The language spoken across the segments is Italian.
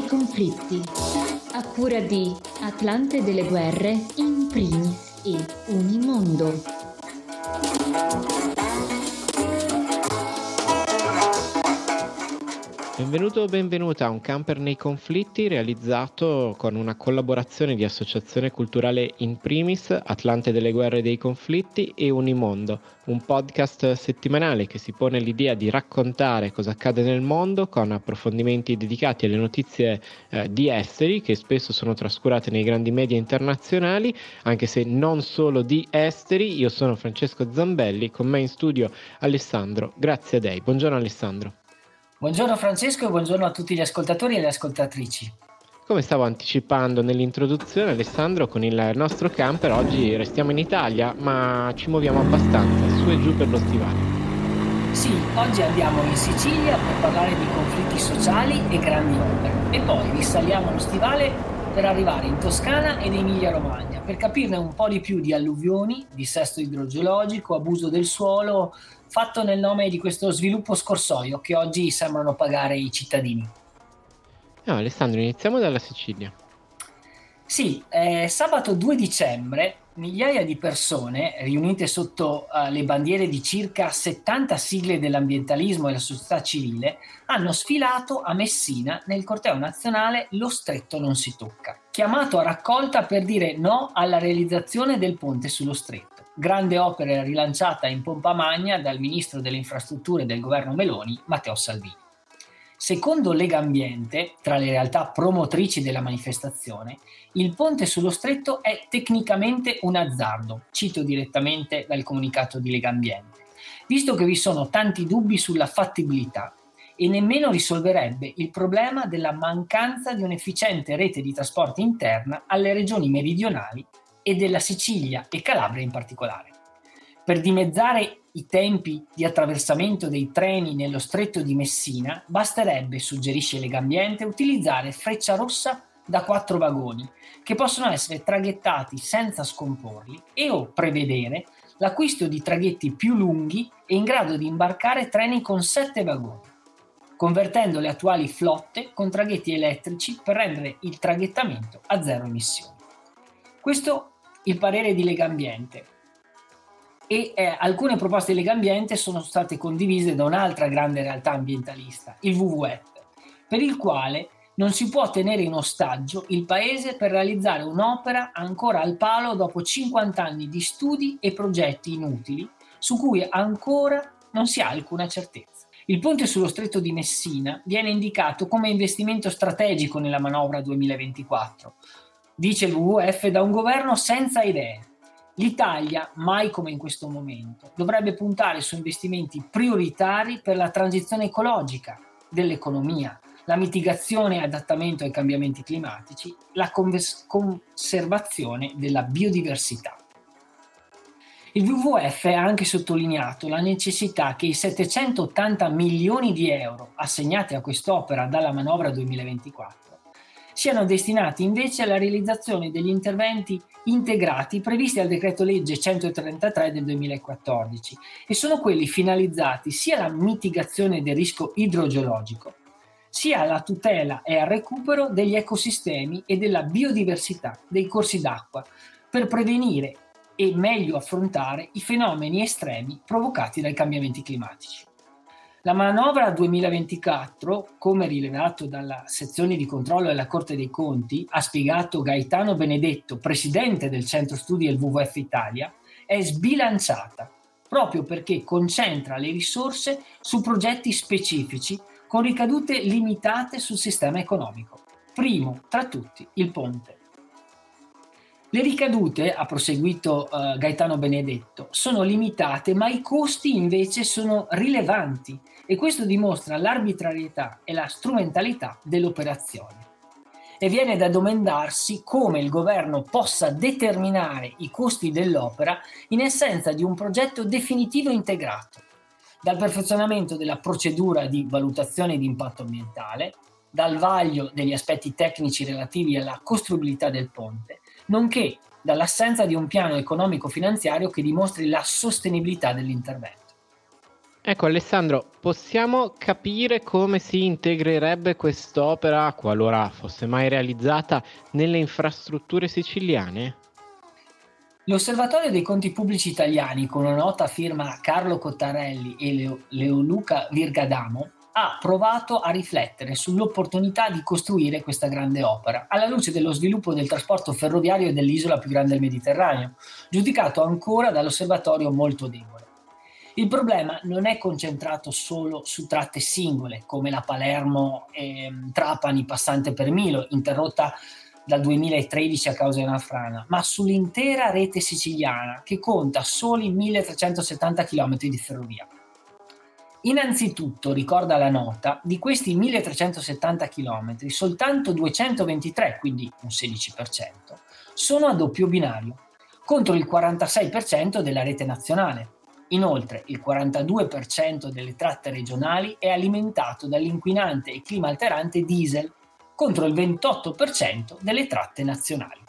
dei conflitti, a cura di Atlante delle guerre inPrimis e Unimondo. Benvenuto o benvenuta a Un camper nei conflitti, realizzato con una collaborazione di Associazione culturale inPrimis, Atlante delle guerre e dei conflitti e Unimondo, un podcast settimanale che si pone l'idea di raccontare cosa accade nel mondo con approfondimenti dedicati alle notizie di esteri, che spesso sono trascurate nei grandi media internazionali, anche se non solo di esteri. Io sono Francesco Zambelli, con me in studio Alessandro Graziadei. Buongiorno Alessandro. Buongiorno Francesco e buongiorno a tutti gli ascoltatori e le ascoltatrici. Come stavo anticipando nell'introduzione, Alessandro, con il nostro camper oggi restiamo in Italia, ma ci muoviamo abbastanza su e giù per lo stivale. Sì, oggi andiamo in Sicilia per parlare di conflitti sociali e grandi opere e poi risaliamo lo stivale per arrivare in Toscana ed Emilia Romagna per capirne un po' di più di alluvioni, dissesto idrogeologico, abuso del suolo fatto nel nome di questo sviluppo scorsoio che oggi sembrano pagare i cittadini. No, Alessandro, iniziamo dalla Sicilia. Sì, sabato 2 dicembre migliaia di persone riunite sotto le bandiere di circa 70 sigle dell'ambientalismo e la società civile hanno sfilato a Messina nel corteo nazionale Lo Stretto non si tocca, chiamato a raccolta per dire no alla realizzazione del ponte sullo Stretto. Grande opera rilanciata in pompa magna dal ministro delle infrastrutture del governo Meloni, Matteo Salvini. Secondo Legambiente, tra le realtà promotrici della manifestazione, il ponte sullo Stretto è tecnicamente un azzardo, cito direttamente dal comunicato di Legambiente, visto che vi sono tanti dubbi sulla fattibilità e nemmeno risolverebbe il problema della mancanza di un'efficiente rete di trasporto interna alle regioni meridionali e della Sicilia e Calabria in particolare. Per dimezzare i tempi di attraversamento dei treni nello stretto di Messina basterebbe, suggerisce Legambiente, utilizzare freccia rossa da 4 vagoni che possono essere traghettati senza scomporli e o prevedere l'acquisto di traghetti più lunghi e in grado di imbarcare treni con 7 vagoni, convertendo le attuali flotte con traghetti elettrici per rendere il traghettamento a zero emissioni. Questo il parere di Legambiente e alcune proposte di Legambiente sono state condivise da un'altra grande realtà ambientalista, il WWF, per il quale non si può tenere in ostaggio il paese per realizzare un'opera ancora al palo dopo 50 anni di studi e progetti inutili su cui ancora non si ha alcuna certezza. Il ponte sullo Stretto di Messina viene indicato come investimento strategico nella manovra 2024, dice il WWF, da un governo senza idee. L'Italia, mai come in questo momento, dovrebbe puntare su investimenti prioritari per la transizione ecologica dell'economia, la mitigazione e adattamento ai cambiamenti climatici, la conservazione della biodiversità. Il WWF ha anche sottolineato la necessità che i 780 milioni di euro assegnati a quest'opera dalla manovra 2024 siano destinati invece alla realizzazione degli interventi integrati previsti dal Decreto Legge 133 del 2014 e sono quelli finalizzati sia alla mitigazione del rischio idrogeologico, sia alla tutela e al recupero degli ecosistemi e della biodiversità dei corsi d'acqua per prevenire e meglio affrontare i fenomeni estremi provocati dai cambiamenti climatici. La manovra 2024, come rilevato dalla sezione di controllo della Corte dei Conti, ha spiegato Gaetano Benedetto, presidente del Centro Studi del WWF Italia, è sbilanciata proprio perché concentra le risorse su progetti specifici con ricadute limitate sul sistema economico. Primo tra tutti il ponte. Le ricadute, ha proseguito Gaetano Benedetto, sono limitate, ma i costi invece sono rilevanti e questo dimostra l'arbitrarietà e la strumentalità dell'operazione. E viene da domandarsi come il governo possa determinare i costi dell'opera in assenza di un progetto definitivo integrato, dal perfezionamento della procedura di valutazione di impatto ambientale, dal vaglio degli aspetti tecnici relativi alla costruibilità del ponte, nonché dall'assenza di un piano economico-finanziario che dimostri la sostenibilità dell'intervento. Ecco Alessandro, possiamo capire come si integrerebbe quest'opera, qualora fosse mai realizzata, nelle infrastrutture siciliane? L'Osservatorio dei Conti Pubblici Italiani, con una nota firma Carlo Cottarelli e Leoluca Virgadamo, ha provato a riflettere sull'opportunità di costruire questa grande opera alla luce dello sviluppo del trasporto ferroviario dell'isola più grande del Mediterraneo, giudicato ancora dall'osservatorio molto debole. Il problema non è concentrato solo su tratte singole, come la Palermo-Trapani passante per Milo, interrotta dal 2013 a causa di una frana, ma sull'intera rete siciliana, che conta soli 1.370 km di ferrovia. Innanzitutto, ricorda la nota, di questi 1.370 km, soltanto 223, quindi un 16%, sono a doppio binario, contro il 46% della rete nazionale. Inoltre, il 42% delle tratte regionali è alimentato dall'inquinante e clima alterante diesel, contro il 28% delle tratte nazionali.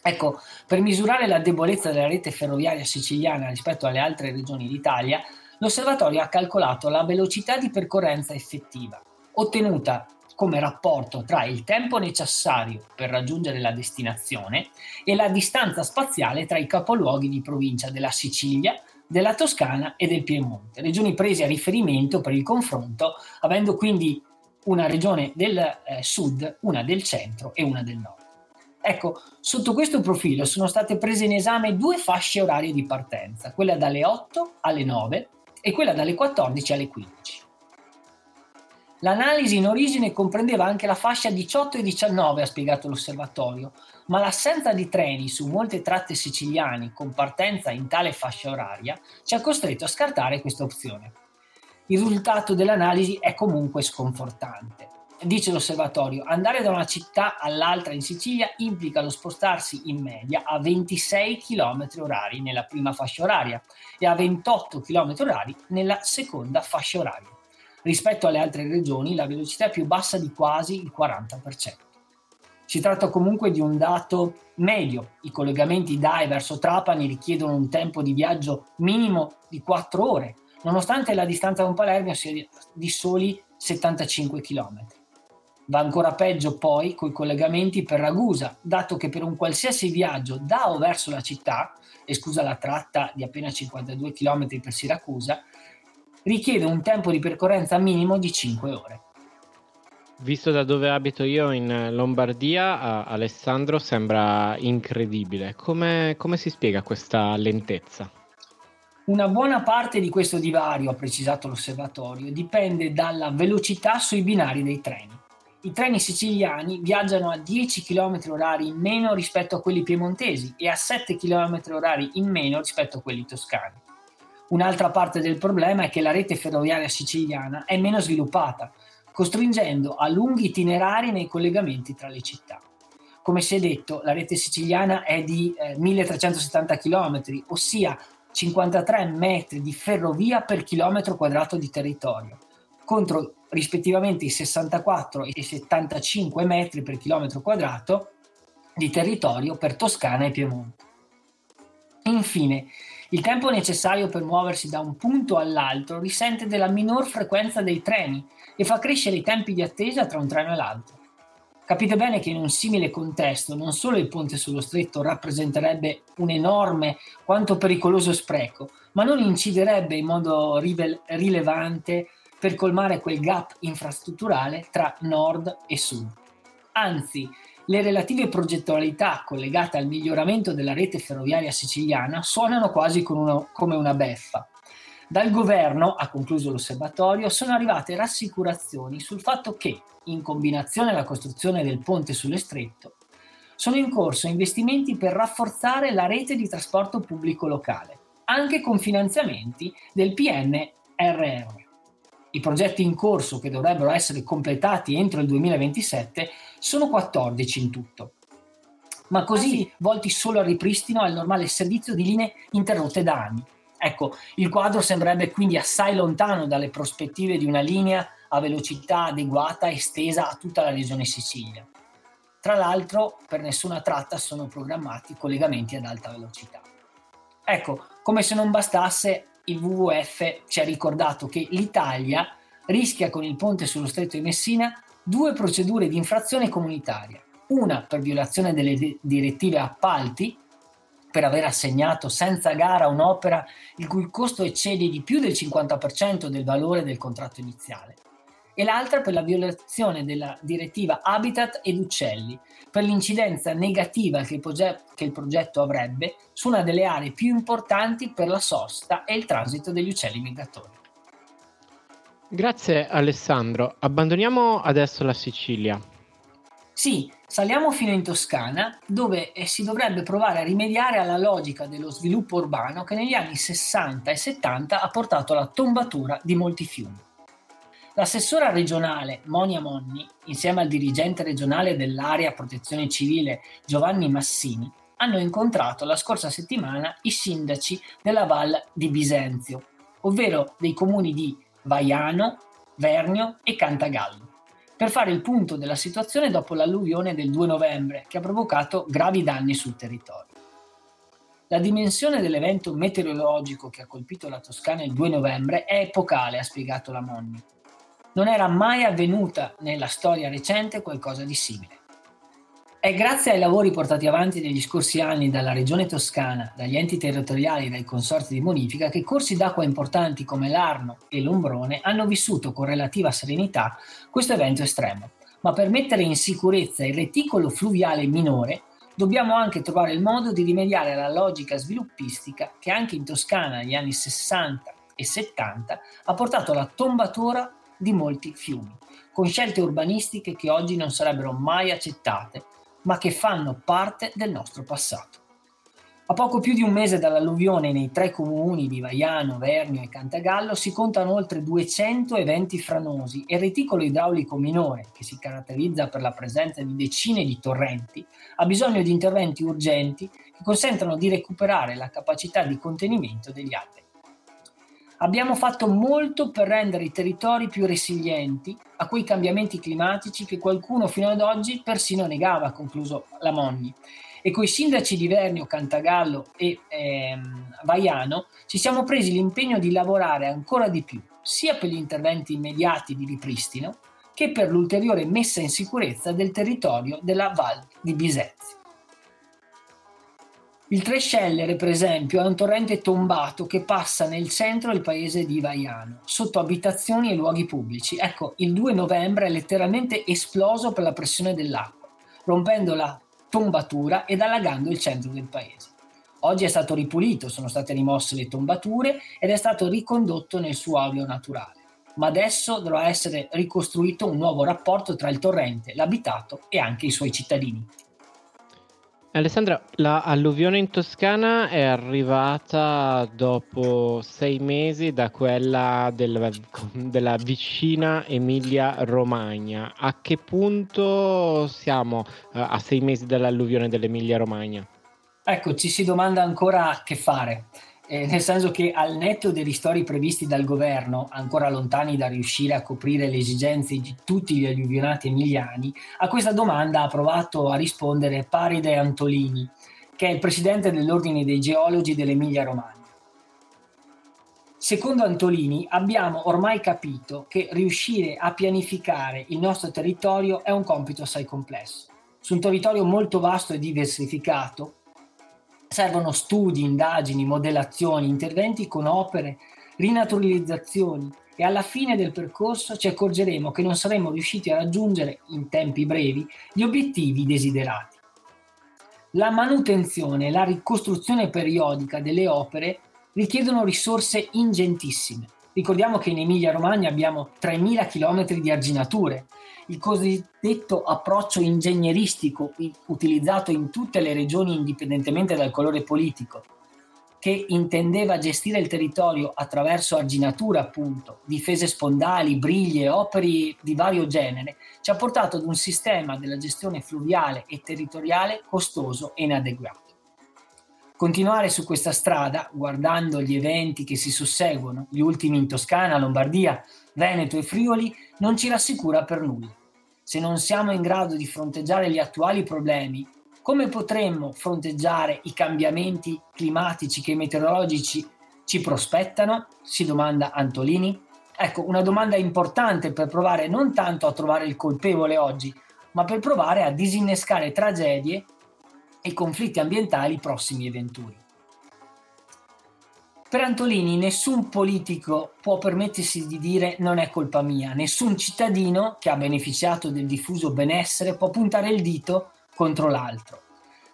Ecco, per misurare la debolezza della rete ferroviaria siciliana rispetto alle altre regioni d'Italia, l'osservatorio ha calcolato la velocità di percorrenza effettiva, ottenuta come rapporto tra il tempo necessario per raggiungere la destinazione e la distanza spaziale tra i capoluoghi di provincia della Sicilia, della Toscana e del Piemonte, regioni prese a riferimento per il confronto, avendo quindi una regione del sud, una del centro e una del nord. Ecco, sotto questo profilo sono state prese in esame due fasce orarie di partenza, quella dalle 8 alle 9 e quella dalle 14 alle 15. L'analisi in origine comprendeva anche la fascia 18 e 19, ha spiegato l'osservatorio, ma l'assenza di treni su molte tratte siciliane con partenza in tale fascia oraria ci ha costretto a scartare questa opzione. Il risultato dell'analisi è comunque sconfortante. Dice l'osservatorio, andare da una città all'altra in Sicilia implica lo spostarsi in media a 26 km orari nella prima fascia oraria e a 28 km orari nella seconda fascia oraria. Rispetto alle altre regioni la velocità è più bassa di quasi il 40%. Si tratta comunque di un dato medio, i collegamenti da e verso Trapani richiedono un tempo di viaggio minimo di 4 ore, nonostante la distanza con Palermo sia di soli 75 km. Va ancora peggio poi coi collegamenti per Ragusa, dato che per un qualsiasi viaggio da o verso la città, esclusa la tratta di appena 52 km per Siracusa, richiede un tempo di percorrenza minimo di 5 ore. Visto da dove abito io in Lombardia, Alessandro, sembra incredibile. Come si spiega questa lentezza? Una buona parte di questo divario, ha precisato l'osservatorio, dipende dalla velocità sui binari dei treni. I treni siciliani viaggiano a 10 km orari in meno rispetto a quelli piemontesi e a 7 km orari in meno rispetto a quelli toscani. Un'altra parte del problema è che la rete ferroviaria siciliana è meno sviluppata, costringendo a lunghi itinerari nei collegamenti tra le città. Come si è detto, la rete siciliana è di 1.370 km, ossia 53 metri di ferrovia per chilometro quadrato di territorio, contro rispettivamente i 64 e 75 metri per chilometro quadrato di territorio per Toscana e Piemonte. Infine, il tempo necessario per muoversi da un punto all'altro risente della minor frequenza dei treni e fa crescere i tempi di attesa tra un treno e l'altro. Capite bene che in un simile contesto non solo il ponte sullo stretto rappresenterebbe un enorme quanto pericoloso spreco, ma non inciderebbe in modo rilevante per colmare quel gap infrastrutturale tra nord e sud. Anzi, le relative progettualità collegate al miglioramento della rete ferroviaria siciliana suonano quasi come una beffa. Dal governo, ha concluso l'osservatorio, sono arrivate rassicurazioni sul fatto che, in combinazione alla costruzione del ponte sullo stretto, sono in corso investimenti per rafforzare la rete di trasporto pubblico locale, anche con finanziamenti del PNRR. I progetti in corso, che dovrebbero essere completati entro il 2027, sono 14 in tutto, ma così volti solo al ripristino al normale servizio di linee interrotte da anni. Ecco, il quadro sembrerebbe quindi assai lontano dalle prospettive di una linea a velocità adeguata estesa a tutta la regione Sicilia. Tra l'altro, per nessuna tratta sono programmati collegamenti ad alta velocità. Ecco, come se non bastasse, il WWF ci ha ricordato che l'Italia rischia con il ponte sullo Stretto di Messina 2 procedure di infrazione comunitaria, una per violazione delle direttive appalti, per aver assegnato senza gara un'opera il cui costo eccede di più del 50% del valore del contratto iniziale, e l'altra per la violazione della direttiva Habitat ed Uccelli, per l'incidenza negativa che il progetto avrebbe su una delle aree più importanti per la sosta e il transito degli uccelli migratori. Grazie Alessandro. Abbandoniamo adesso la Sicilia. Sì, saliamo fino in Toscana, dove si dovrebbe provare a rimediare alla logica dello sviluppo urbano che negli anni 60 e 70 ha portato alla tombatura di molti fiumi. L'assessora regionale Monia Monni, insieme al dirigente regionale dell'area protezione civile Giovanni Massini, hanno incontrato la scorsa settimana i sindaci della Val di Bisenzio, ovvero dei comuni di Vaiano, Vernio e Cantagallo, per fare il punto della situazione dopo l'alluvione del 2 novembre che ha provocato gravi danni sul territorio. La dimensione dell'evento meteorologico che ha colpito la Toscana il 2 novembre è epocale, ha spiegato la Monni. Non era mai avvenuta nella storia recente qualcosa di simile. È grazie ai lavori portati avanti negli scorsi anni dalla Regione Toscana, dagli enti territoriali e dai consorzi di bonifica che corsi d'acqua importanti come l'Arno e l'Ombrone hanno vissuto con relativa serenità questo evento estremo. Ma per mettere in sicurezza il reticolo fluviale minore dobbiamo anche trovare il modo di rimediare alla logica sviluppistica che anche in Toscana negli anni 60 e 70 ha portato alla tombatura di molti fiumi, con scelte urbanistiche che oggi non sarebbero mai accettate, ma che fanno parte del nostro passato. A poco più di un mese dall'alluvione nei 3 comuni di Vaiano, Vernio e Cantagallo si contano oltre 200 eventi franosi e il reticolo idraulico minore, che si caratterizza per la presenza di decine di torrenti, ha bisogno di interventi urgenti che consentano di recuperare la capacità di contenimento degli alberi. Abbiamo fatto molto per rendere i territori più resilienti a quei cambiamenti climatici che qualcuno fino ad oggi persino negava, ha concluso la Monni. E coi sindaci di Vernio, Cantagallo e Vaiano ci siamo presi l'impegno di lavorare ancora di più, sia per gli interventi immediati di ripristino che per l'ulteriore messa in sicurezza del territorio della Val di Bisenzio. Il Tre Scellere, per esempio, è un torrente tombato che passa nel centro del paese di Vaiano, sotto abitazioni e luoghi pubblici. Ecco, il 2 novembre è letteralmente esploso per la pressione dell'acqua, rompendo la tombatura ed allagando il centro del paese. Oggi è stato ripulito, sono state rimosse le tombature ed è stato ricondotto nel suo aglio naturale. Ma adesso dovrà essere ricostruito un nuovo rapporto tra il torrente, l'abitato e anche i suoi cittadini. Alessandra, la alluvione in Toscana è arrivata dopo 6 mesi da quella della vicina Emilia Romagna. A che punto siamo a 6 mesi dall'alluvione dell'Emilia Romagna? Ecco, ci si domanda ancora che fare, nel senso che al netto dei ristori previsti dal governo, ancora lontani da riuscire a coprire le esigenze di tutti gli alluvionati emiliani, a questa domanda ha provato a rispondere Paride Antolini, che è il presidente dell'Ordine dei Geologi dell'Emilia Romagna. Secondo Antolini abbiamo ormai capito che riuscire a pianificare il nostro territorio è un compito assai complesso. Su un territorio molto vasto e diversificato, servono studi, indagini, modellazioni, interventi con opere, rinaturalizzazioni e alla fine del percorso ci accorgeremo che non saremo riusciti a raggiungere in tempi brevi gli obiettivi desiderati. La manutenzione e la ricostruzione periodica delle opere richiedono risorse ingentissime. Ricordiamo che in Emilia-Romagna abbiamo 3.000 km di arginature. Il cosiddetto approccio ingegneristico utilizzato in tutte le regioni indipendentemente dal colore politico, che intendeva gestire il territorio attraverso arginatura, appunto, difese spondali, briglie, opere di vario genere, ci ha portato ad un sistema della gestione fluviale e territoriale costoso e inadeguato. Continuare su questa strada, guardando gli eventi che si susseguono, gli ultimi in Toscana, Lombardia, Veneto e Friuli, non ci rassicura per nulla. Se non siamo in grado di fronteggiare gli attuali problemi, come potremmo fronteggiare i cambiamenti climatici che i meteorologici ci prospettano? Si domanda Antolini. Ecco, una domanda importante per provare non tanto a trovare il colpevole oggi, ma per provare a disinnescare tragedie e conflitti ambientali prossimi e venturi. Per Antolini nessun politico può permettersi di dire non è colpa mia, nessun cittadino che ha beneficiato del diffuso benessere può puntare il dito contro l'altro.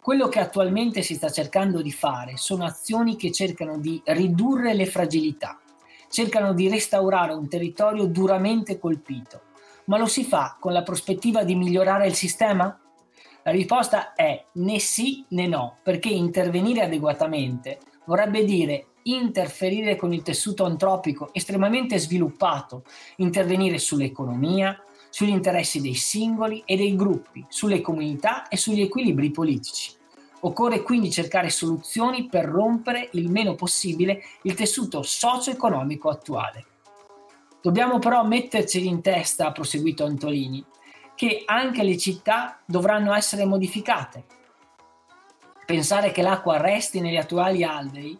Quello che attualmente si sta cercando di fare sono azioni che cercano di ridurre le fragilità, cercano di restaurare un territorio duramente colpito, ma lo si fa con la prospettiva di migliorare il sistema? La risposta è né sì né no, perché intervenire adeguatamente vorrebbe dire interferire con il tessuto antropico estremamente sviluppato, intervenire sull'economia, sugli interessi dei singoli e dei gruppi, sulle comunità e sugli equilibri politici. Occorre quindi cercare soluzioni per rompere il meno possibile il tessuto socio-economico attuale. Dobbiamo però metterci in testa, ha proseguito Antolini, che anche le città dovranno essere modificate. Pensare che l'acqua resti negli attuali alvei,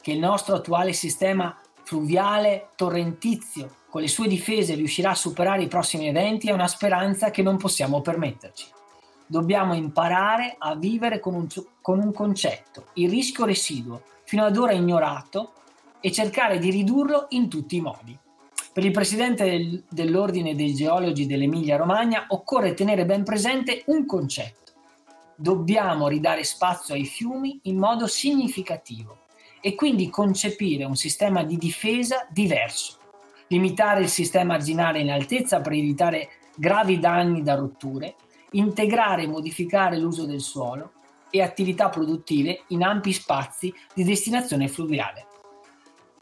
che il nostro attuale sistema fluviale torrentizio con le sue difese riuscirà a superare i prossimi eventi è una speranza che non possiamo permetterci. Dobbiamo imparare a vivere con un concetto, il rischio residuo, fino ad ora ignorato, e cercare di ridurlo in tutti i modi. Per il presidente dell'Ordine dei Geologi dell'Emilia Romagna occorre tenere ben presente un concetto. Dobbiamo ridare spazio ai fiumi in modo significativo e quindi concepire un sistema di difesa diverso, limitare il sistema arginale in altezza per evitare gravi danni da rotture, integrare e modificare l'uso del suolo e attività produttive in ampi spazi di destinazione fluviale.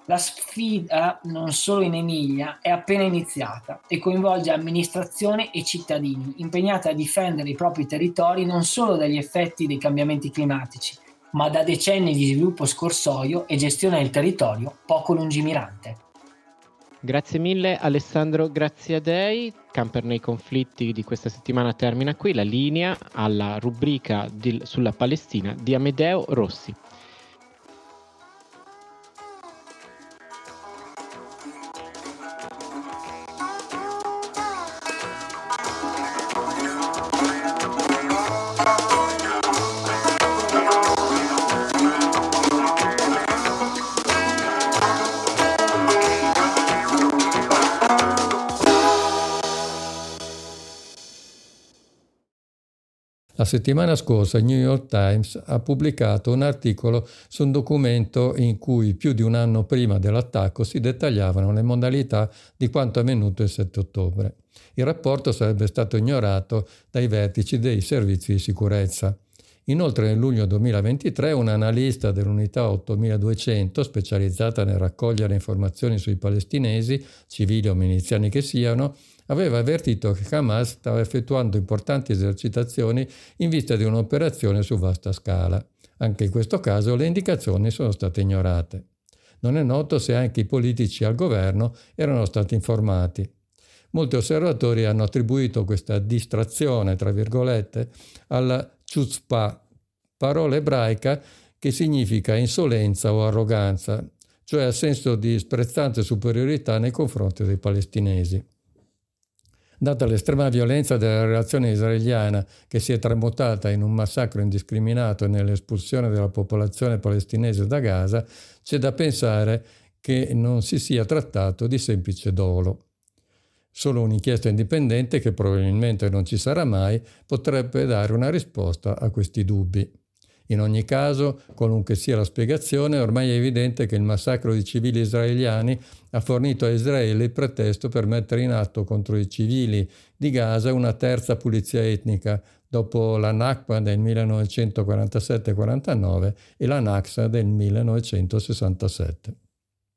La sfida, non solo in Emilia, è appena iniziata e coinvolge amministrazione e cittadini impegnati a difendere i propri territori non solo dagli effetti dei cambiamenti climatici, ma da decenni di sviluppo scorsoio e gestione del territorio poco lungimirante. Grazie mille Alessandro Graziadei. Camper nei conflitti di questa settimana termina qui. La linea alla rubrica sulla Palestina di Amedeo Rossi. La settimana scorsa il New York Times ha pubblicato un articolo su un documento in cui più di un anno prima dell'attacco si dettagliavano le modalità di quanto avvenuto il 7 ottobre. Il rapporto sarebbe stato ignorato dai vertici dei servizi di sicurezza. Inoltre nel luglio 2023 un analista dell'unità 8200 specializzata nel raccogliere informazioni sui palestinesi, civili o miliziani che siano, aveva avvertito che Hamas stava effettuando importanti esercitazioni in vista di un'operazione su vasta scala. Anche in questo caso le indicazioni sono state ignorate. Non è noto se anche i politici al governo erano stati informati. Molti osservatori hanno attribuito questa distrazione, tra virgolette, alla chutzpah, parola ebraica che significa insolenza o arroganza, cioè al senso di sprezzante superiorità nei confronti dei palestinesi. Data l'estrema violenza della reazione israeliana, che si è tramutata in un massacro indiscriminato e nell'espulsione della popolazione palestinese da Gaza, c'è da pensare che non si sia trattato di semplice dolo. Solo un'inchiesta indipendente, che probabilmente non ci sarà mai, potrebbe dare una risposta a questi dubbi. In ogni caso, qualunque sia la spiegazione, ormai è evidente che il massacro di civili israeliani ha fornito a Israele il pretesto per mettere in atto contro i civili di Gaza una terza pulizia etnica, dopo la Nakba del 1947-49 e la Naksa del 1967.